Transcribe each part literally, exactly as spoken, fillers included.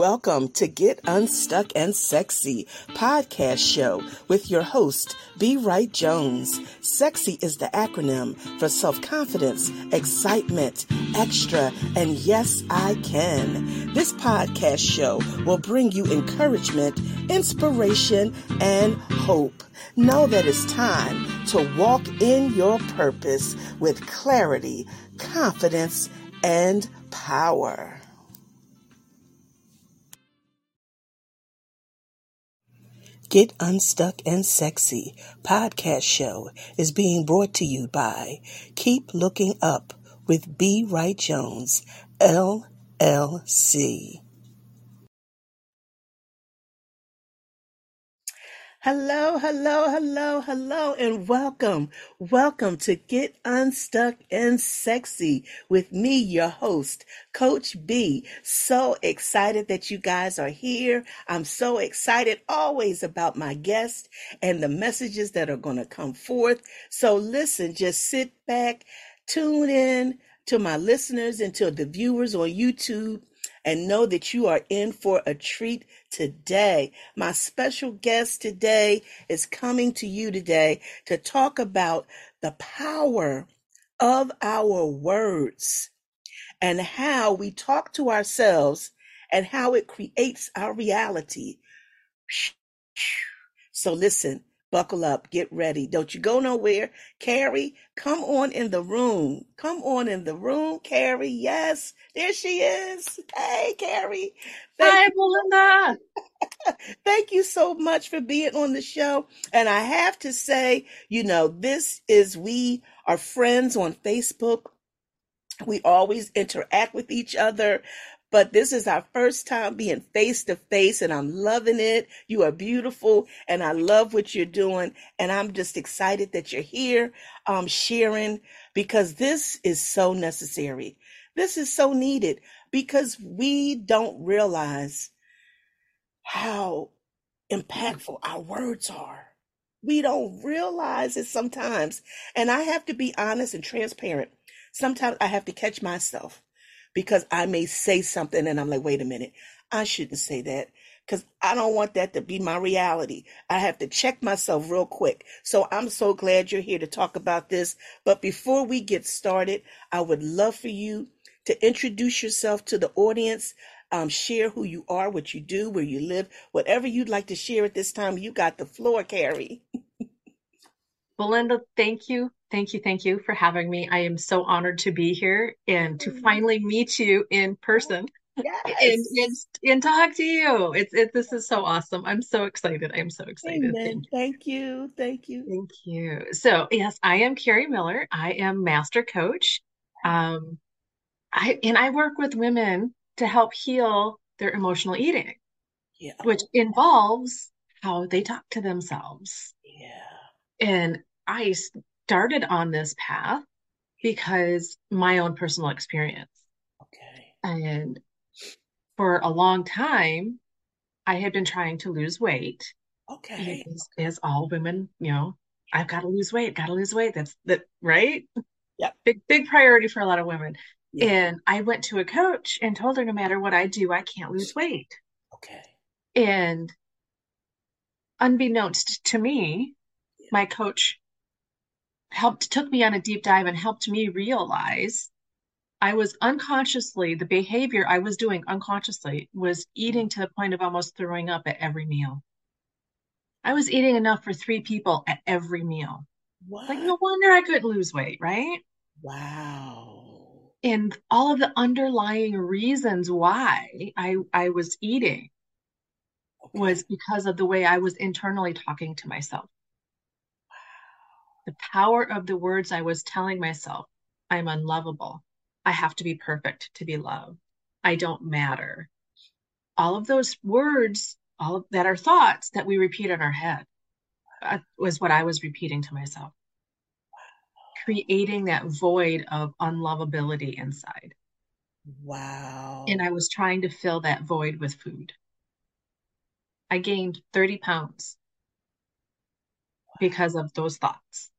Welcome to Get Unstuck and Sexy podcast show with your host, B. Wright-Jones. Sexy is the acronym for self-confidence, excitement, extra, and yes, I can. This podcast show will bring you encouragement, inspiration, and hope. Know that it's time to walk in your purpose with clarity, confidence, and power. Get Unstuck and Sexy podcast show is being brought to you by Keep Looking Up with B. Wright-Jones, L L C. Hello, hello, hello, hello, and welcome. Welcome to Get Unstuck and Sexy with me, your host, Coach B. So excited that you guys are here. I'm so excited always about my guests and the messages that are going to come forth. So listen, just sit back, tune in to my listeners and to the viewers on YouTube, and know that you are in for a treat today. My special guest today is coming to you today to talk about the power of our words and how we talk to ourselves and how it creates our reality. So listen, buckle up, get ready. Don't you go nowhere. Karrie, come on in the room. Come on in the room, Karrie. Yes, there she is. Hey, Karrie. Hi, Belinda. Thank you so much for being on the show. And I have to say, you know, this is, we are friends on Facebook. We always interact with each other. But this is our first time being face to face, and I'm loving it. You are beautiful, and I love what you're doing. And I'm just excited that you're here um, sharing, because this is so necessary. This is so needed, because we don't realize how impactful our words are. We don't realize it sometimes. And I have to be honest and transparent. Sometimes I have to catch myself, because I may say something and I'm like, wait a minute, I shouldn't say that, because I don't want that to be my reality. I have to check myself real quick. So I'm so glad you're here to talk about this. But before we get started, I would love for you to introduce yourself to the audience, um, share who you are, what you do, where you live, whatever you'd like to share at this time. You got the floor, Karrie. Belinda, thank you. Thank you. Thank you for having me. I am so honored to be here and to finally meet you in person. Yes. and, and, and talk to you. It's it, This is so awesome. I'm so excited. I'm so excited. Amen. Thank you. Thank you. Thank you. So yes, I am Karrie Miller. I am master coach. Um, I And I work with women to help heal their emotional eating, yeah. which involves how they talk to themselves. Yeah. And I started on this path because my own personal experience. Okay. And for a long time, I had been trying to lose weight. Okay. As, as all women, you know, I've got to lose weight, got to lose weight. That's that, right? Yeah. Big, big priority for a lot of women. Yeah. And I went to a coach and told her, no matter what I do, I can't lose weight. Okay. And unbeknownst to me, yeah. my coach helped, took me on a deep dive and helped me realize I was unconsciously, the behavior I was doing unconsciously was eating to the point of almost throwing up at every meal. I was eating enough for three people at every meal. What? Like, no wonder I couldn't lose weight, right? Wow. And all of the underlying reasons why I, I was eating okay. was because of the way I was internally talking to myself. The power of the words I was telling myself, I'm unlovable. I have to be perfect to be loved. I don't matter. All of those words, all of that are thoughts that we repeat in our head, uh, was what I was repeating to myself, creating that void of unlovability inside. Wow. And I was trying to fill that void with food. I gained thirty pounds because of those thoughts.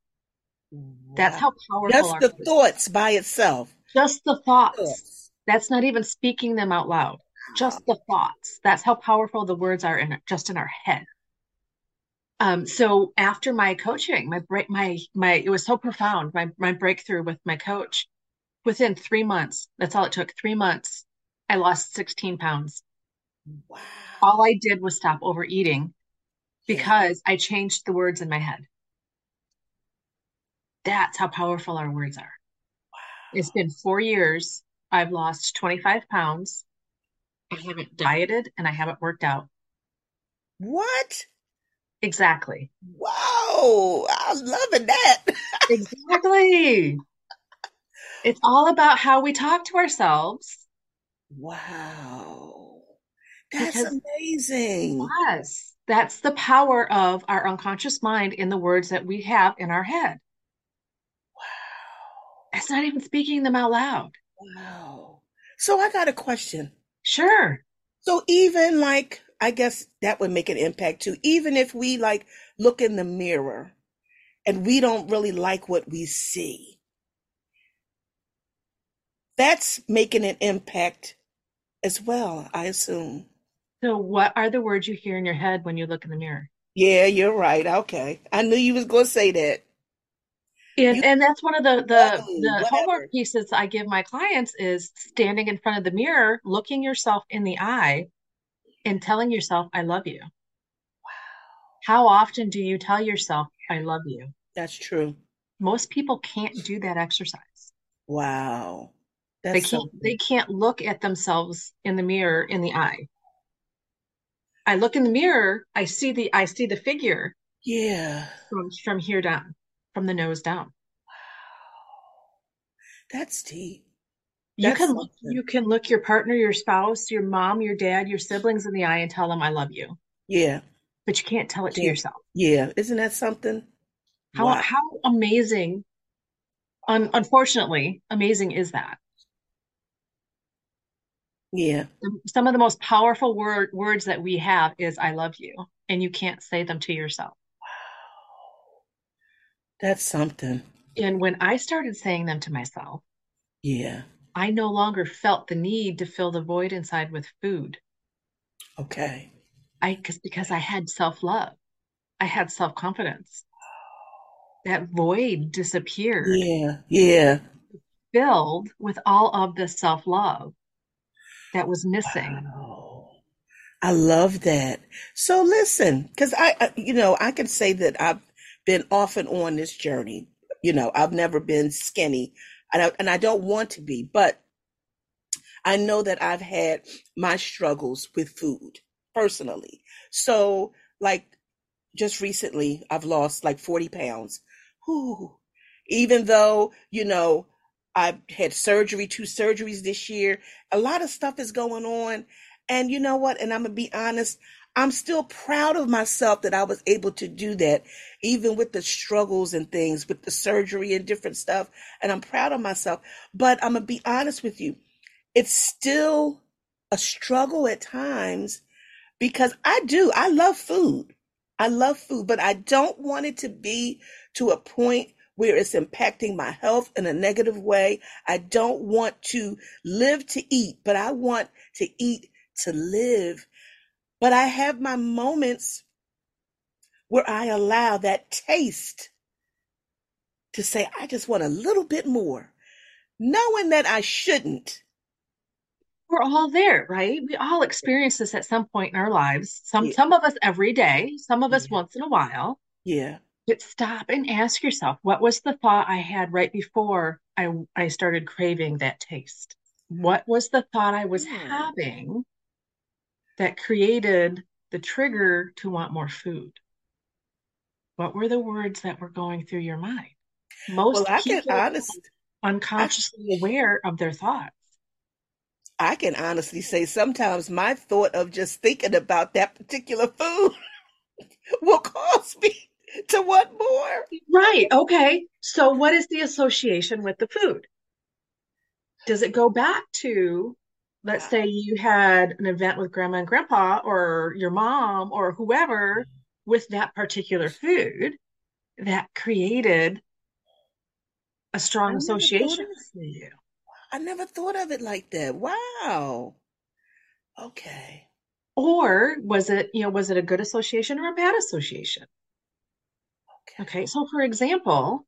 Wow. That's how powerful. Just the thoughts by itself. Just the thoughts. Yes. That's not even speaking them out loud. just the thoughts. That's how powerful the words are in just in our head. Um, so after my coaching, my break, my, my, it was so profound. My, my breakthrough with my coach, within three months, that's all it took, three months, I lost sixteen pounds. Wow. All I did was stop overeating because yeah. I changed the words in my head. That's how powerful our words are. Wow. It's been four years. I've lost twenty-five pounds. I haven't dieted and I haven't worked out. What? Exactly. Wow. I was loving that. Exactly. It's all about how we talk to ourselves. Wow. That's because, amazing. Yes. That's the power of our unconscious mind in the words that we have in our head. Wow. That's not even speaking them out loud. Wow. So I got a question. Sure. So even like, I guess that would make an impact too. Even if we like look in the mirror and we don't really like what we see, that's making an impact as well, I assume. So what are the words you hear in your head when you look in the mirror? Yeah, you're right. Okay. I knew you was going to say that. And, you, and that's one of the, the, the homework pieces I give my clients is standing in front of the mirror, looking yourself in the eye and telling yourself, I love you. Wow. How often do you tell yourself, I love you? That's true. Most people can't do that exercise. Wow. That's they can't, they can't look at themselves in the mirror, in the eye. I look in the mirror. I see the, I see the figure. Yeah. From, from here down. From the nose down. Wow. That's deep. That's you can look, you can look your partner, your spouse, your mom, your dad, your siblings in the eye and tell them I love you. Yeah. But you can't tell it yeah. to yourself. Yeah. Isn't that something? How wow. how amazing, un, unfortunately, amazing is that? Yeah. Some of the most powerful word, words that we have is I love you. And you can't say them to yourself. That's something. And when I started saying them to myself, yeah, I no longer felt the need to fill the void inside with food. Okay. I because because I had self-love. I had self-confidence. That void disappeared. Yeah, yeah. Filled with all of the self-love that was missing. Wow. I love that. So listen, because I, you know, I can say that I've been off and on this journey. You know, I've never been skinny and I, and I don't want to be, but I know that I've had my struggles with food personally. So like just recently I've lost like forty pounds. Ooh. Even though, you know, I've had surgery, two surgeries this year, a lot of stuff is going on. And you know what? And I'm going to be honest, I'm still proud of myself that I was able to do that, even with the struggles and things, with the surgery and different stuff. And I'm proud of myself. But I'm going to be honest with you. It's still a struggle at times because I do. I love food. I love food, but I don't want it to be to a point where it's impacting my health in a negative way. I don't want to live to eat, but I want to eat to live. But I have my moments where I allow that taste to say, I just want a little bit more, knowing that I shouldn't. We're all there, right? We all experience this at some point in our lives. Some yeah. some of us every day, some of us yeah. once in a while. Yeah. But stop and ask yourself, what was the thought I had right before I, I started craving that taste? What was the thought I was yeah. having that created the trigger to want more food? What were the words that were going through your mind? Most well, people are unconsciously I, aware of their thoughts. I can honestly say sometimes my thought of just thinking about that particular food will cause me to want more. Right. Okay. So what is the association with the food? Does it go back to, let's say you had an event with grandma and grandpa or your mom or whoever with that particular food that created a strong association for you? I never thought of it like that. Wow. Okay. Or was it, you know, was it a good association or a bad association? Okay. Okay. So for example,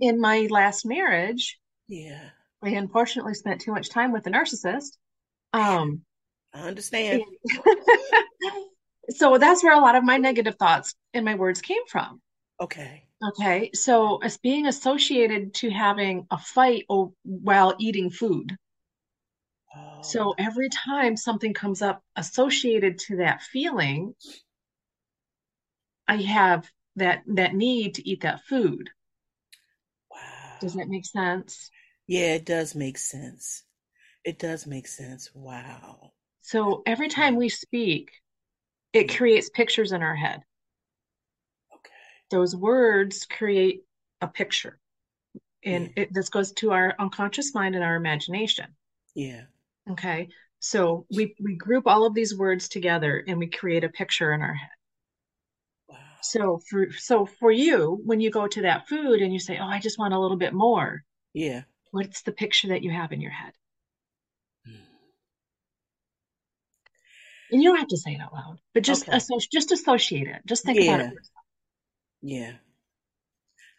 in my last marriage, yeah, I unfortunately spent too much time with a narcissist. Um, I understand. So that's where a lot of my negative thoughts and my words came from. Okay. Okay. So as being associated to having a fight o- while eating food. Oh. So every time something comes up associated to that feeling, I have that, that need to eat that food. Wow. Does that make sense? Yeah, it does make sense. It does make sense. Wow. So every time we speak, it creates pictures in our head. Okay. Those words create a picture. And yeah. it, this goes to our unconscious mind and our imagination. Yeah. Okay. So we, we group all of these words together and we create a picture in our head. Wow. So for, so for you, when you go to that food and you say, oh, I just want a little bit more. Yeah. What's the picture that you have in your head? Hmm. And you don't have to say it out loud, but just okay. associ- just associate it. Just think yeah. about it. Yeah.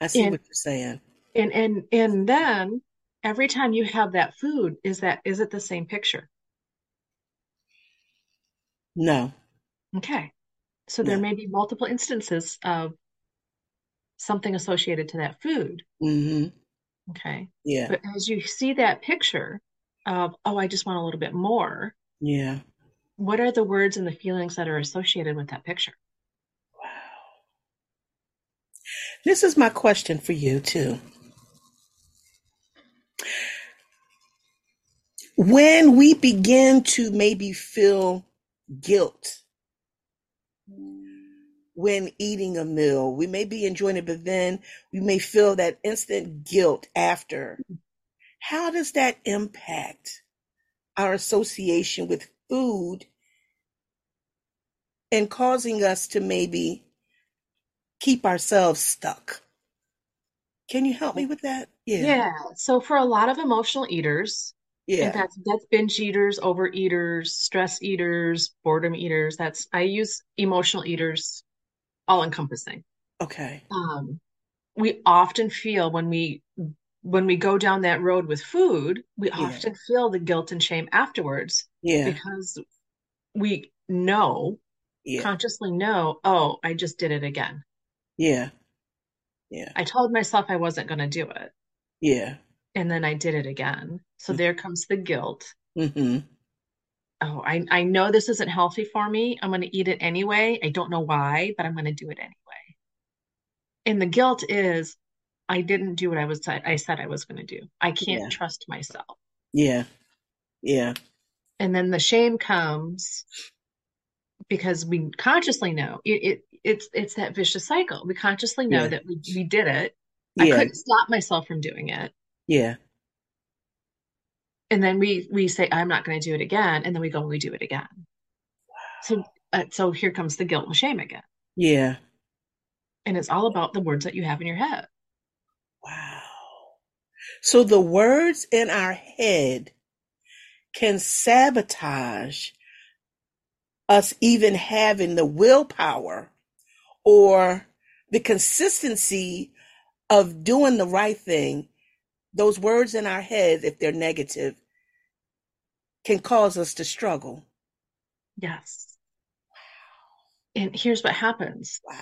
I see and, what you're saying. And, and, and then every time you have that food, is that, is it the same picture? No. Okay. So no. there may be multiple instances of something associated to that food. Mm-hmm. Okay. Yeah. But as you see that picture of, oh, I just want a little bit more. Yeah. What are the words and the feelings that are associated with that picture? Wow. This is my question for you too. When we begin to maybe feel guilt when eating a meal, we may be enjoying it, but then we may feel that instant guilt after. How does that impact our association with food and causing us to maybe keep ourselves stuck? Can you help me with that? Yeah. Yeah. So for a lot of emotional eaters, yeah, and that's, that's binge eaters, overeaters, stress eaters, boredom eaters. That's, I use emotional eaters, all encompassing. Okay. Um, we often feel when we, when we go down that road with food, we yeah. often feel the guilt and shame afterwards. Yeah. Because we know Yeah. consciously know, oh, I just did it again. Yeah. Yeah. I told myself I wasn't going to do it. Yeah. And then I did it again. So mm-hmm. there comes the guilt. Mm-hmm. Oh, I, I know this isn't healthy for me. I'm going to eat it anyway. I don't know why, but I'm going to do it anyway. And the guilt is, I didn't do what I was I said I was going to do. I can't yeah. trust myself. Yeah. Yeah. And then the shame comes, because we consciously know it, it, it's it's that vicious cycle. We consciously know yeah. that we, we did it. Yeah. I couldn't stop myself from doing it. Yeah. And then we we say, I'm not going to do it again. And then we go and we do it again. Wow. So uh, so here comes the guilt and shame again. Yeah. And it's all about the words that you have in your head. Wow. So the words in our head can sabotage us even having the willpower or the consistency of doing the right thing. Those words in our heads, if they're negative, can cause us to struggle. Yes. Wow. And here's what happens. Wow.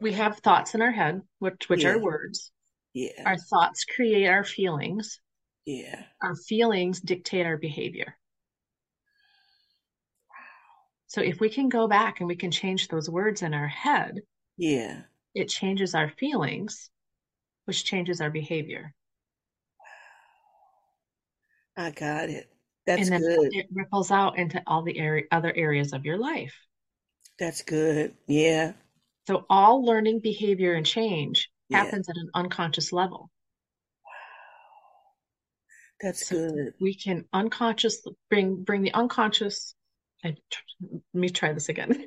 We have thoughts in our head, which, which yeah. are words. Yeah. Our thoughts create our feelings. Yeah. Our feelings dictate our behavior. So if we can go back and we can change those words in our head, yeah, it changes our feelings, which changes our behavior. I got it. That's good. And then good. It ripples out into all the area, other areas of your life. That's good. Yeah. So all learning, behavior, and change yeah. happens at an unconscious level. Wow. That's so good. We can unconsciously bring bring the unconscious. I, let me try this again.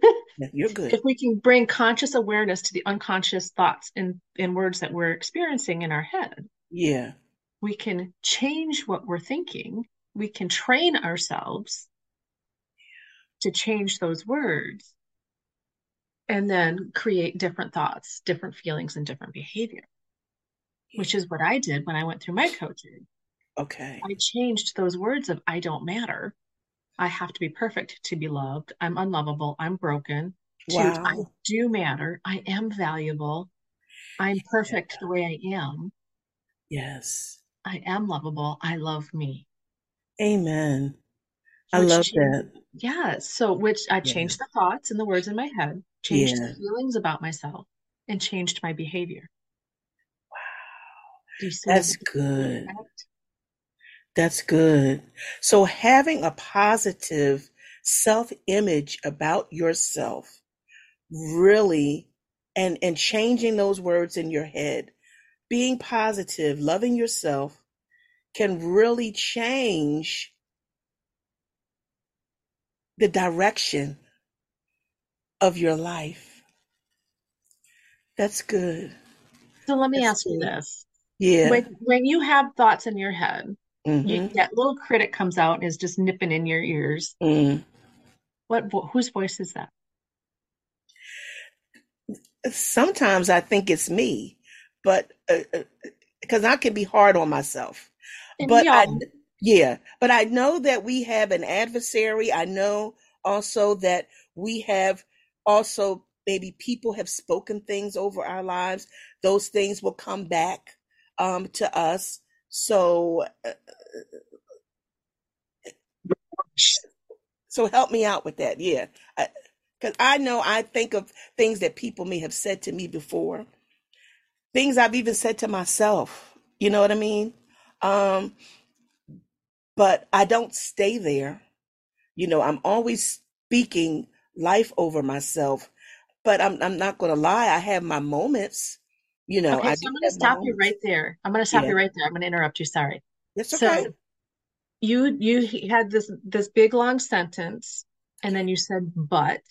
You're good. If we can bring conscious awareness to the unconscious thoughts and, and words that we're experiencing in our head, yeah, we can change what we're thinking. We can train ourselves to change those words and then create different thoughts, different feelings, and different behavior, yeah. which is what I did when I went through my coaching. Okay. I changed those words of I don't matter. I have to be perfect to be loved. I'm unlovable. I'm broken. Wow. To I do matter. I am valuable. I'm perfect yeah. the way I am. Yes. I am lovable. I love me. Amen. I which love changed, that. Yeah. So which I changed yeah. the thoughts and the words in my head, changed yeah. the feelings about myself, and changed my behavior. Wow. That's good. Effect? That's good. So having a positive self-image about yourself, really, and, and changing those words in your head, being positive, loving yourself can really change the direction of your life. That's good. So let me That's ask good. you this. Yeah. When, when you have thoughts in your head, mm-hmm. you, that little critic comes out and is just nipping in your ears. Mm. What, whose voice is that? Sometimes I think it's me, but because uh, I can be hard on myself. And but I, yeah, but I know that we have an adversary. I know also that we have also maybe people have spoken things over our lives. Those things will come back um, to us. So, uh, so help me out with that. Yeah. I, Cause I know I think of things that people may have said to me before, things I've even said to myself, you know what I mean? Um, but I don't stay there. You know, I'm always speaking life over myself, but I'm, I'm not going to lie. I have my moments. You know, okay, I so I'm going to stop you right there. I'm going to stop yeah. you right there. I'm going to interrupt you. Sorry. That's okay. So you, you had this, this big long sentence and then you said, but,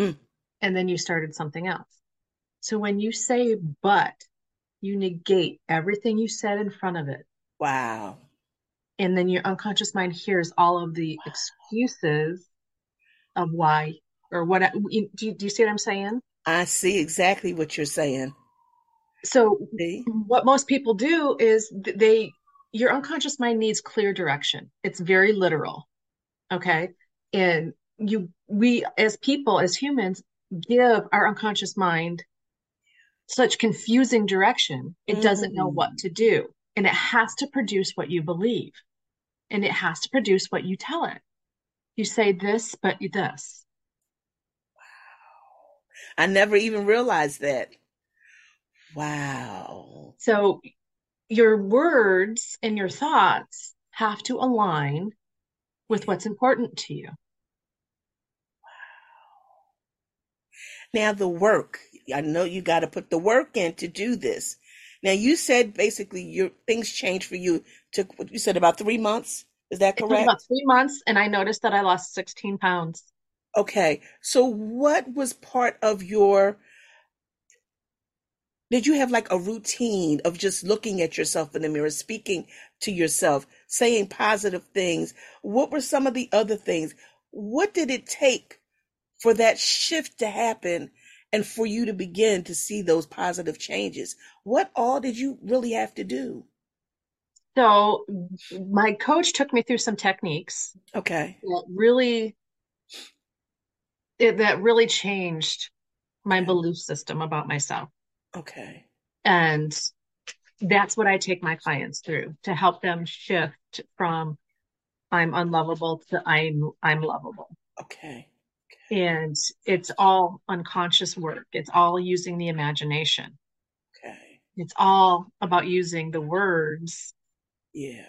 mm. and then you started something else. So when you say, but, you negate everything you said in front of it. Wow. And then your unconscious mind hears all of the wow. excuses of why or what. I, do, you, do you see what I'm saying? I see exactly what you're saying. So what most people do is they, your unconscious mind needs clear direction. It's very literal. Okay. And you, we, as people, as humans, give our unconscious mind such confusing direction. It mm-hmm. doesn't know what to do. And it has to produce what you believe. And it has to produce what you tell it. You say this, but this. Wow. I never even realized that. Wow. So your words and your thoughts have to align with what's important to you. Wow. Now the work, I know you got to put the work in to do this. Now you said basically your things changed for you. Took what you said about three months. Is that correct? It took about three months. And I noticed that I lost sixteen pounds. Okay. So what was part of your, did you have like a routine of just looking at yourself in the mirror, speaking to yourself, saying positive things? What were some of the other things? What did it take for that shift to happen and for you to begin to see those positive changes? What all did you really have to do? So my coach took me through some techniques. Okay. That really, it, that really changed my belief system about myself. Okay. And that's what I take my clients through to help them shift from I'm unlovable to I'm I'm lovable. Okay. Okay. And it's all unconscious work. It's all using the imagination. Okay. It's all about using the words. Yeah.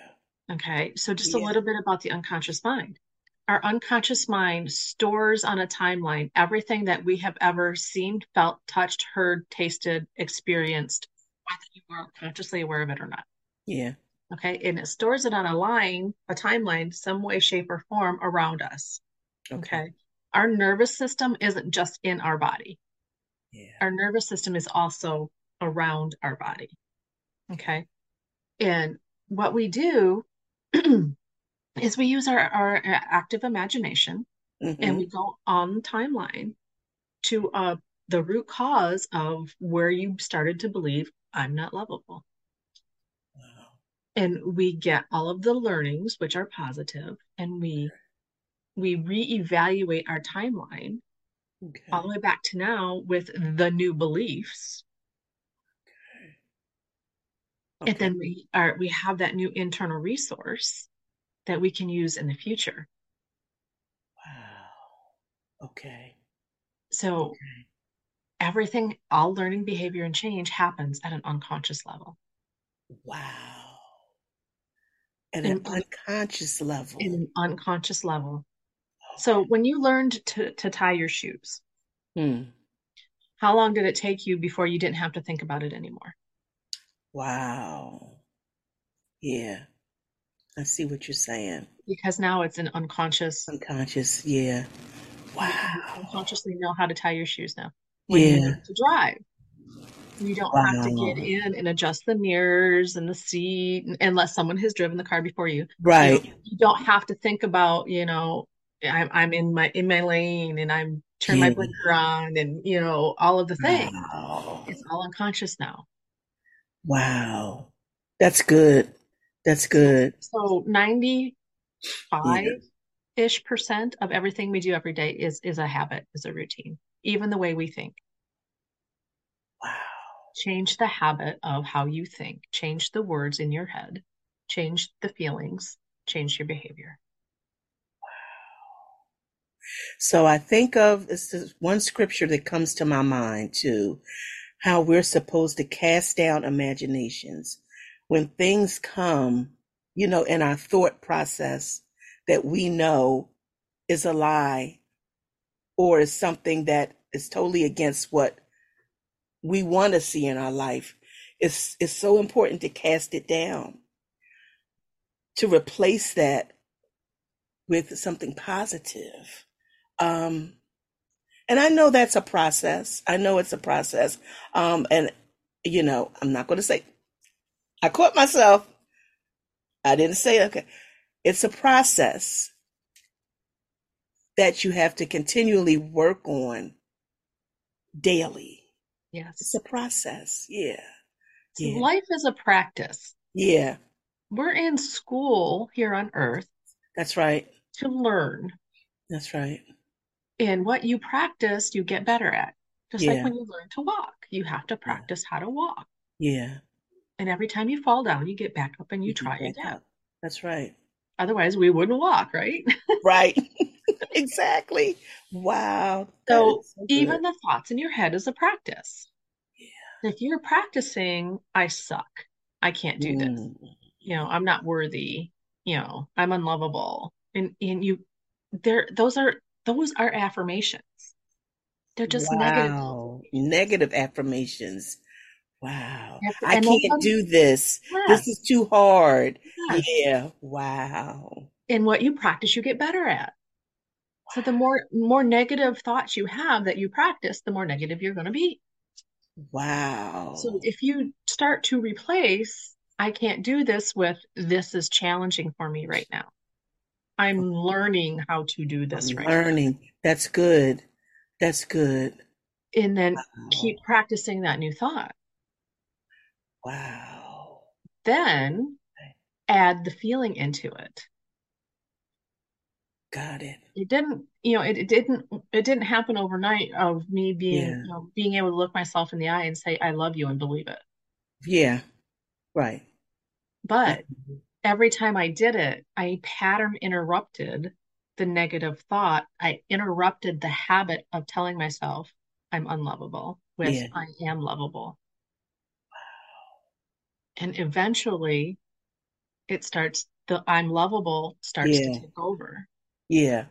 Okay. So just yeah. a little bit about the unconscious mind. Our unconscious mind stores on a timeline everything that we have ever seen, felt, touched, heard, tasted, experienced, whether you are consciously aware of it or not. Yeah. Okay. And it stores it on a line, a timeline, some way, shape, or form around us. Okay. Okay? Our nervous system isn't just in our body. Yeah. Our nervous system is also around our body. Okay. And what we do is we use our, our active imagination Mm-hmm. And we go on the timeline to uh, the root cause of where you started to believe I'm not lovable. Wow. And we get all of the learnings, which are positive, and we we reevaluate our timeline okay. all the way back to now with the new beliefs. Okay. And then we are we have that new internal resource that we can use in the future. Wow. Okay. So okay. everything, all learning, behavior, and change happens at an unconscious level. Wow. At an in, unconscious level. At an unconscious level. Okay. So when you learned to, to tie your shoes, hmm. how long did it take you before you didn't have to think about it anymore? Wow. Yeah. I see what you're saying. Because now it's an unconscious. Unconscious, yeah. Wow. You unconsciously know how to tie your shoes now. When yeah. you have to drive. You don't wow. have to get in and adjust the mirrors and the seat unless someone has driven the car before you. Right. You, you don't have to think about, you know, I'm, I'm in my in my lane and I'm turn yeah. my blinker on and, you know, all of the things. Wow. It's all unconscious now. Wow. That's good. That's good. So ninety-five-ish yeah. percent of everything we do every day is, is a habit, is a routine, even the way we think. Wow. Change the habit of how you think. Change the words in your head. Change the feelings. Change your behavior. Wow. So I think of this is one scripture that comes to my mind, too. How we're supposed to cast down imaginations when things come, you know, in our thought process that we know is a lie or is something that is totally against what we want to see in our life. It's, it's so important to cast it down, to replace that with something positive. Um, And I know that's a process. I know it's a process. Um, and, you know, I'm not going to say, I caught myself. I didn't say, okay. It's a process that you have to continually work on daily. Yes. It's a process. Yeah. So yeah. Life is a practice. Yeah. We're in school here on earth. That's right. To learn. That's right. And what you practice, you get better at. Just yeah. like when you learn to walk, you have to practice yeah. how to walk. Yeah. And every time you fall down, you get back up and you, you try again. That's right. Otherwise, we wouldn't walk, right? Right. Exactly. Wow. So, so even the thoughts in your head is a practice. Yeah. If you're practicing, I suck. I can't do mm. this. You know, I'm not worthy. You know, I'm unlovable. And and you, there, those are. Those are affirmations. They're just wow. negative. Negative affirmations. Wow. I can't do this. Yes. This is too hard. Yes. Yeah. Wow. And what you practice, you get better at. Wow. So the more more negative thoughts you have that you practice, the more negative you're going to be. Wow. So if you start to replace, I can't do this with, this is challenging for me right now. I'm learning how to do this I'm right learning. Now. That's good. That's good. And then wow. keep practicing that new thought. Wow. Then add the feeling into it. Got it. It didn't, you know, it, it didn't, it didn't happen overnight of me being, yeah. you know, being able to look myself in the eye and say, I love you and believe it. Yeah. Right. But every time I did it, I pattern interrupted the negative thought. I interrupted the habit of telling myself I'm unlovable with yeah. I am lovable. Wow. And eventually it starts, the I'm lovable starts yeah. to take over. Yeah.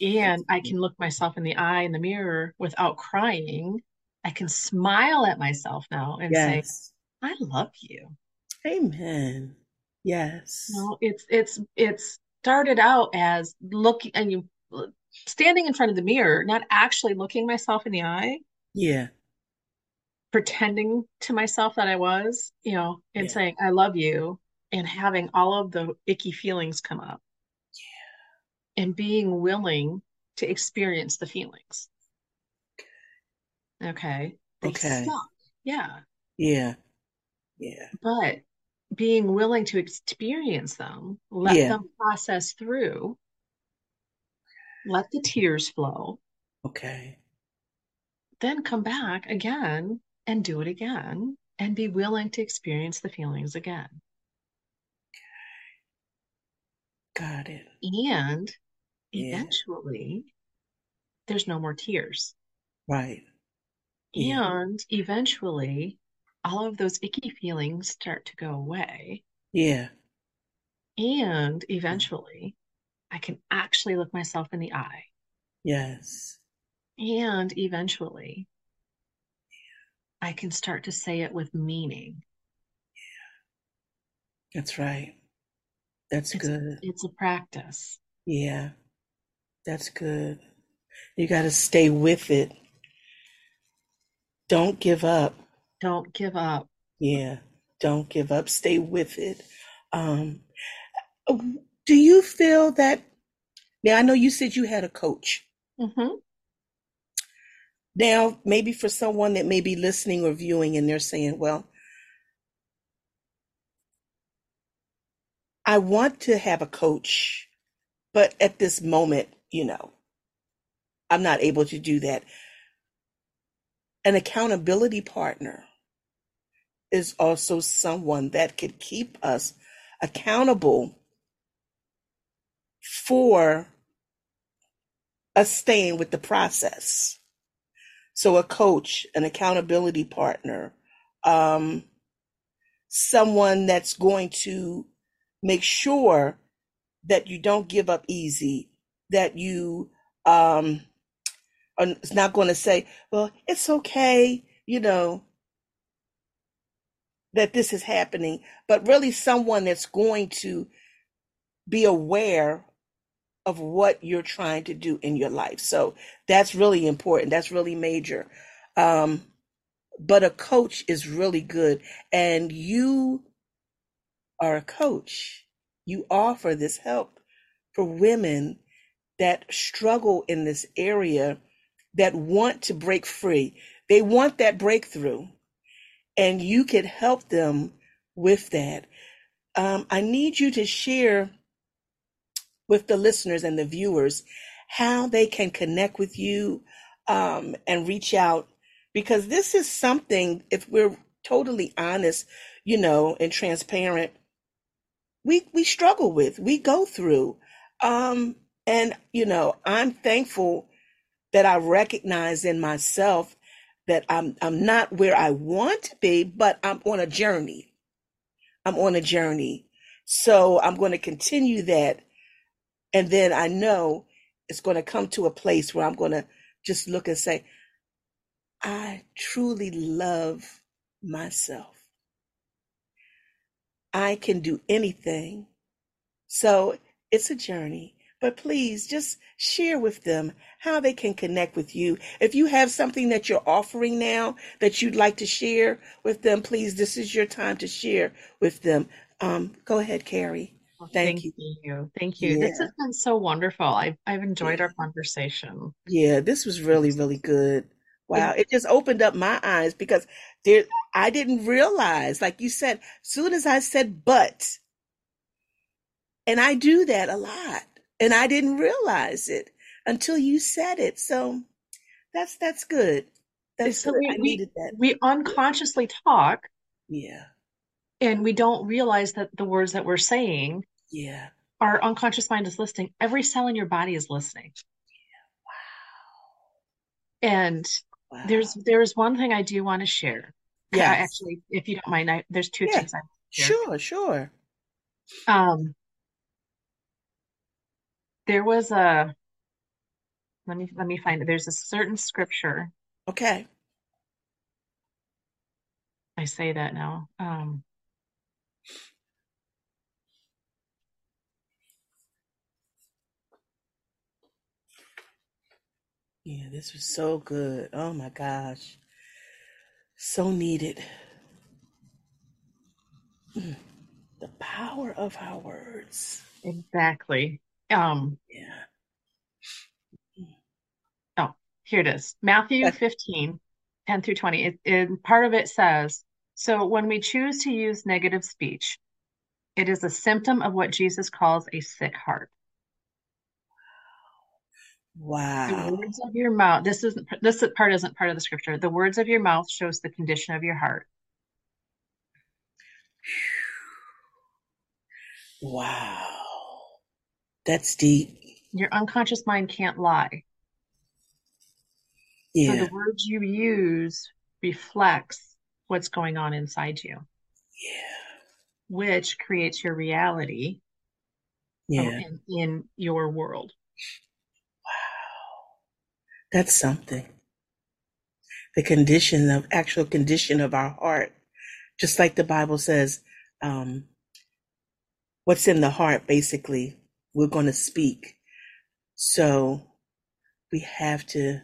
And I can look myself in the eye in the mirror without crying. I can smile at myself now and yes. say, I love you. Amen. Yes. No, it's it's it's started out as looking and you standing in front of the mirror, not actually looking myself in the eye. Yeah. Pretending to myself that I was, you know, and yeah. saying I love you, and having all of the icky feelings come up. and being willing to experience the feelings. Okay. They okay. Suck. Yeah. Yeah. Yeah. But being willing to experience them, let yeah. them process through, let the tears flow. Okay. Then come back again and do it again and be willing to experience the feelings again. Got it. And yeah. eventually there's no more tears. Right. Yeah. And eventually all of those icky feelings start to go away. Yeah. And eventually I can actually look myself in the eye. Yes. And eventually yeah. I can start to say it with meaning. Yeah. That's right. That's it's, good. It's a practice. Yeah. That's good. You got to stay with it. Don't give up. Don't give up. Yeah. Don't give up. Stay with it. Um, do you feel that? Now, I know you said you had a coach. Mm-hmm. Now, maybe for someone that may be listening or viewing and they're saying, well, I want to have a coach, but at this moment, you know, I'm not able to do that. An accountability partner is also someone that could keep us accountable for us staying with the process. So a coach, an accountability partner, um, someone that's going to make sure that you don't give up easy, that you um, are not going to say, well, it's okay, you know, that this is happening, but really someone that's going to be aware of what you're trying to do in your life. So that's really important. That's really major. Um, but a coach is really good. And you are a coach. You offer this help for women that struggle in this area, that want to break free. They want that breakthrough, and you could help them with that. Um, I need you to share with the listeners and the viewers how they can connect with you um, and reach out, because this is something, if we're totally honest, you know, and transparent, we we struggle with, we go through. Um, and, you know, I'm thankful that I recognize in myself that I'm I'm not where I want to be, but I'm on a journey. I'm on a journey. So I'm going to continue that. And then I know it's going to come to a place where I'm going to just look and say, I truly love myself. I can do anything. So it's a journey, but please just share with them how they can connect with you. If you have something that you're offering now that you'd like to share with them, please, this is your time to share with them. Um, go ahead, Karrie. Well, thank, thank you. you. Thank you. Yeah. This has been so wonderful. I've, I've enjoyed yeah. our conversation. Yeah, this was really, really good. Wow. It just opened up my eyes, because there, I didn't realize, like you said, soon as I said, but, and I do that a lot, and I didn't realize it until you said it. So that's, that's good. That's so good. We, I needed that. We unconsciously talk. Yeah. And we don't realize that the words that we're saying, yeah, our unconscious mind is listening. Every cell in your body is listening. Yeah. Wow. And Wow. There's there's one thing I do want to share. Yeah, actually, if you don't mind, I, there's two yeah. things I want to share. Sure, sure. Um, there was a let me let me find it. There's a certain scripture. Okay. I say that now. Um, Yeah, this was so good. Oh my gosh. So needed. Mm. The power of our words. Exactly. Um, yeah. Here it is. Matthew fifteen, ten through twenty. It, it, part of it says, so when we choose to use negative speech, it is a symptom of what Jesus calls a sick heart. Wow. The words of your mouth. This isn't, this part isn't part of the scripture. The words of your mouth shows the condition of your heart. Wow. That's deep. Your unconscious mind can't lie. Yeah. So the words you use reflects what's going on inside you. Yeah. Which creates your reality. Yeah. in, in your world. Wow. That's something. The condition of actual condition of our heart. Just like the Bible says, um, what's in the heart, basically, we're going to speak. So we have to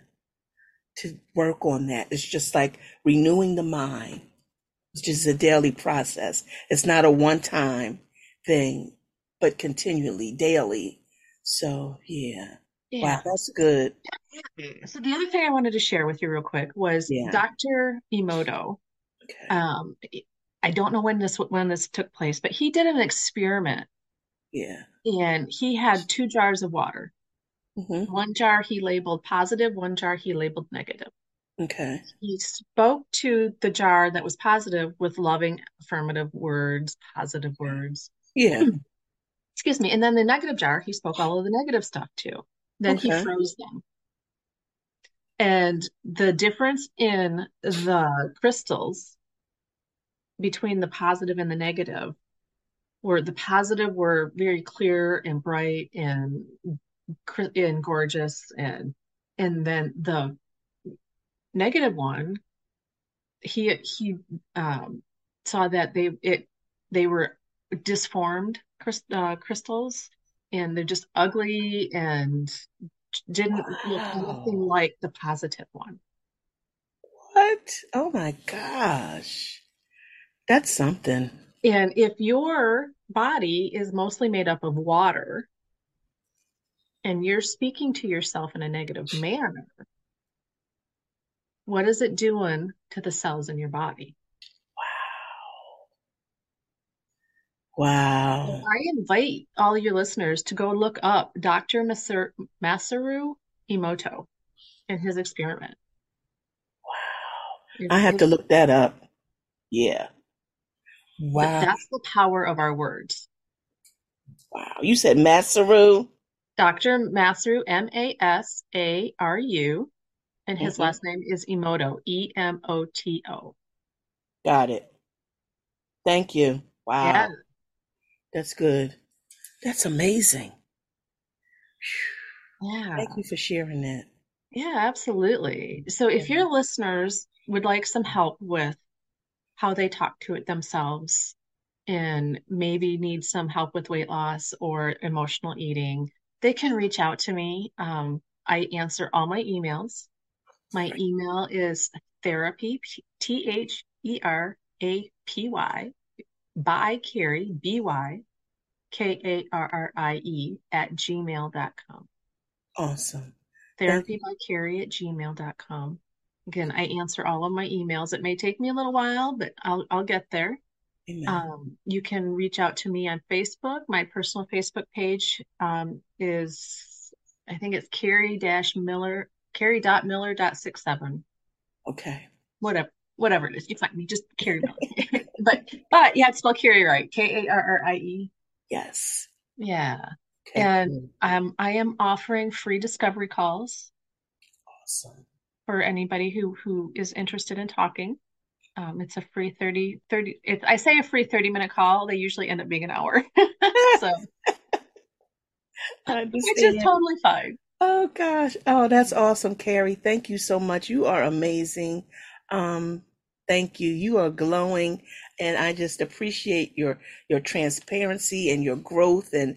to work on that. It's just like renewing the mind, which is a daily process. It's not a one-time thing, but continually, daily. So, yeah. yeah. Wow, that's good. So the other thing I wanted to share with you real quick was yeah. Doctor Emoto. Okay. Um, I don't know when this when this took place, but he did an experiment. Yeah. And he had two jars of water. Mm-hmm. One jar he labeled positive, one jar he labeled negative. Okay. He spoke to the jar that was positive with loving, affirmative words, positive words. Yeah. Excuse me. And then the negative jar, he spoke all of the negative stuff to. Then okay. he froze them. And the difference in the crystals between the positive and the negative were the positive were very clear and bright and and gorgeous, and and then the negative one, he he um, saw that they it they were disformed crystal, uh, crystals, and they're just ugly and didn't wow. look nothing like the positive one. What? Oh my gosh, that's something. And if your body is mostly made up of water, and you're speaking to yourself in a negative manner, what is it doing to the cells in your body? Wow. Wow. So I invite all your listeners to go look up Doctor Maser- Masaru Emoto and his experiment. Wow. I have to look that up. Yeah. Wow. But that's the power of our words. Wow. You said Masaru? Doctor Masaru, M A S A R U, and his mm-hmm. last name is Emoto, E M O T O. Got it. Thank you. Wow. Yeah. That's good. That's amazing. Yeah. Thank you for sharing that. Yeah, absolutely. So if your listeners would like some help with how they talk to it themselves and maybe need some help with weight loss or emotional eating, they can reach out to me. Um, I answer all my emails. My right. email is therapy, T H E R A P Y, by Karrie, B Y K A R R I E, at gmail dot com. Awesome. Therapy by Karrie at gmail dot com. Again, I answer all of my emails. It may take me a little while, but I'll I'll get there. Amen. Um, you can reach out to me on Facebook. My personal Facebook page um, is, I think it's Karrie-Miller, Karrie dot Miller dot sixty-seven. Okay. Whatever, whatever it is. You find me, just Karrie Miller. but, but yeah, it's spelled Karrie right. K A R R I E. Yes. Yeah. Okay. And um, I am offering free discovery calls. Awesome. For anybody who, who is interested in talking. Um, it's a free thirty, thirty, it's, I say a free thirty minute call. They usually end up being an hour. so, which is totally fine. Oh gosh. Oh, that's awesome, Karrie. Thank you so much. You are amazing. Um, thank you. You are glowing, and I just appreciate your, your transparency and your growth and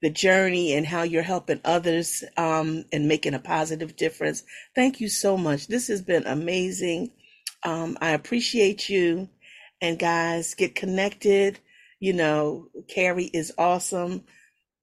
the journey and how you're helping others, um, and making a positive difference. Thank you so much. This has been amazing. Um, I appreciate you, and guys, get connected. You know, Karrie is awesome,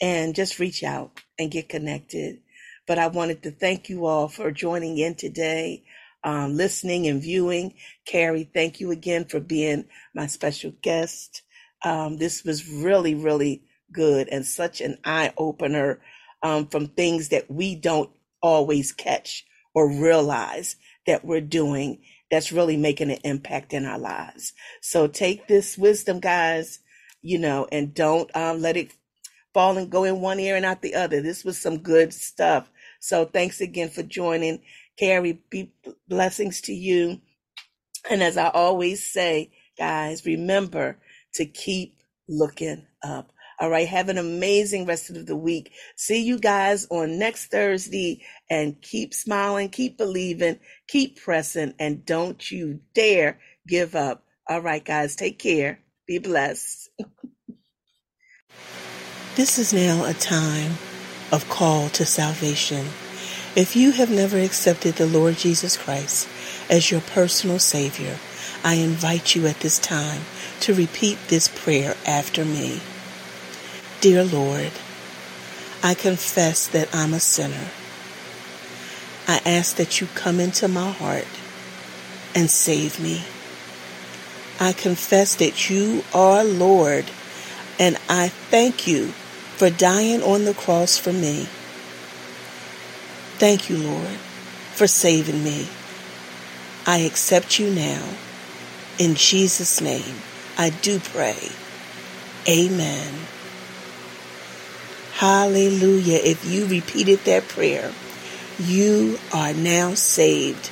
and just reach out and get connected. But I wanted to thank you all for joining in today, um, listening and viewing. Karrie, thank you again for being my special guest. Um, this was really, really good and such an eye-opener um, from things that we don't always catch or realize that we're doing that's really making an impact in our lives. So take this wisdom, guys, you know, and don't um, let it fall and go in one ear and out the other. This was some good stuff. So thanks again for joining. Karrie, be blessings to you. And as I always say, guys, remember to keep looking up. All right. Have an amazing rest of the week. See you guys on next Thursday, and keep smiling, keep believing, keep pressing, and don't you dare give up. All right, guys. Take care. Be blessed. This is now a time of call to salvation. If you have never accepted the Lord Jesus Christ as your personal Savior, I invite you at this time to repeat this prayer after me. Dear Lord, I confess that I'm a sinner. I ask that you come into my heart and save me. I confess that you are Lord, and I thank you for dying on the cross for me. Thank you, Lord, for saving me. I accept you now. In Jesus' name, I do pray. Amen. Hallelujah. If you repeated that prayer, you are now saved.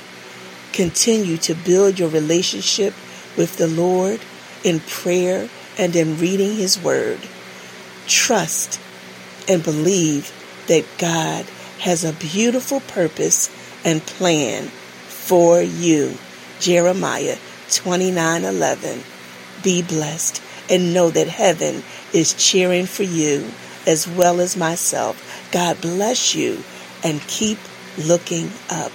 Continue to build your relationship with the Lord in prayer and in reading His Word. Trust and believe that God has a beautiful purpose and plan for you. Jeremiah twenty-nine eleven. Be blessed and know that heaven is cheering for you as well as myself. God bless you and keep looking up.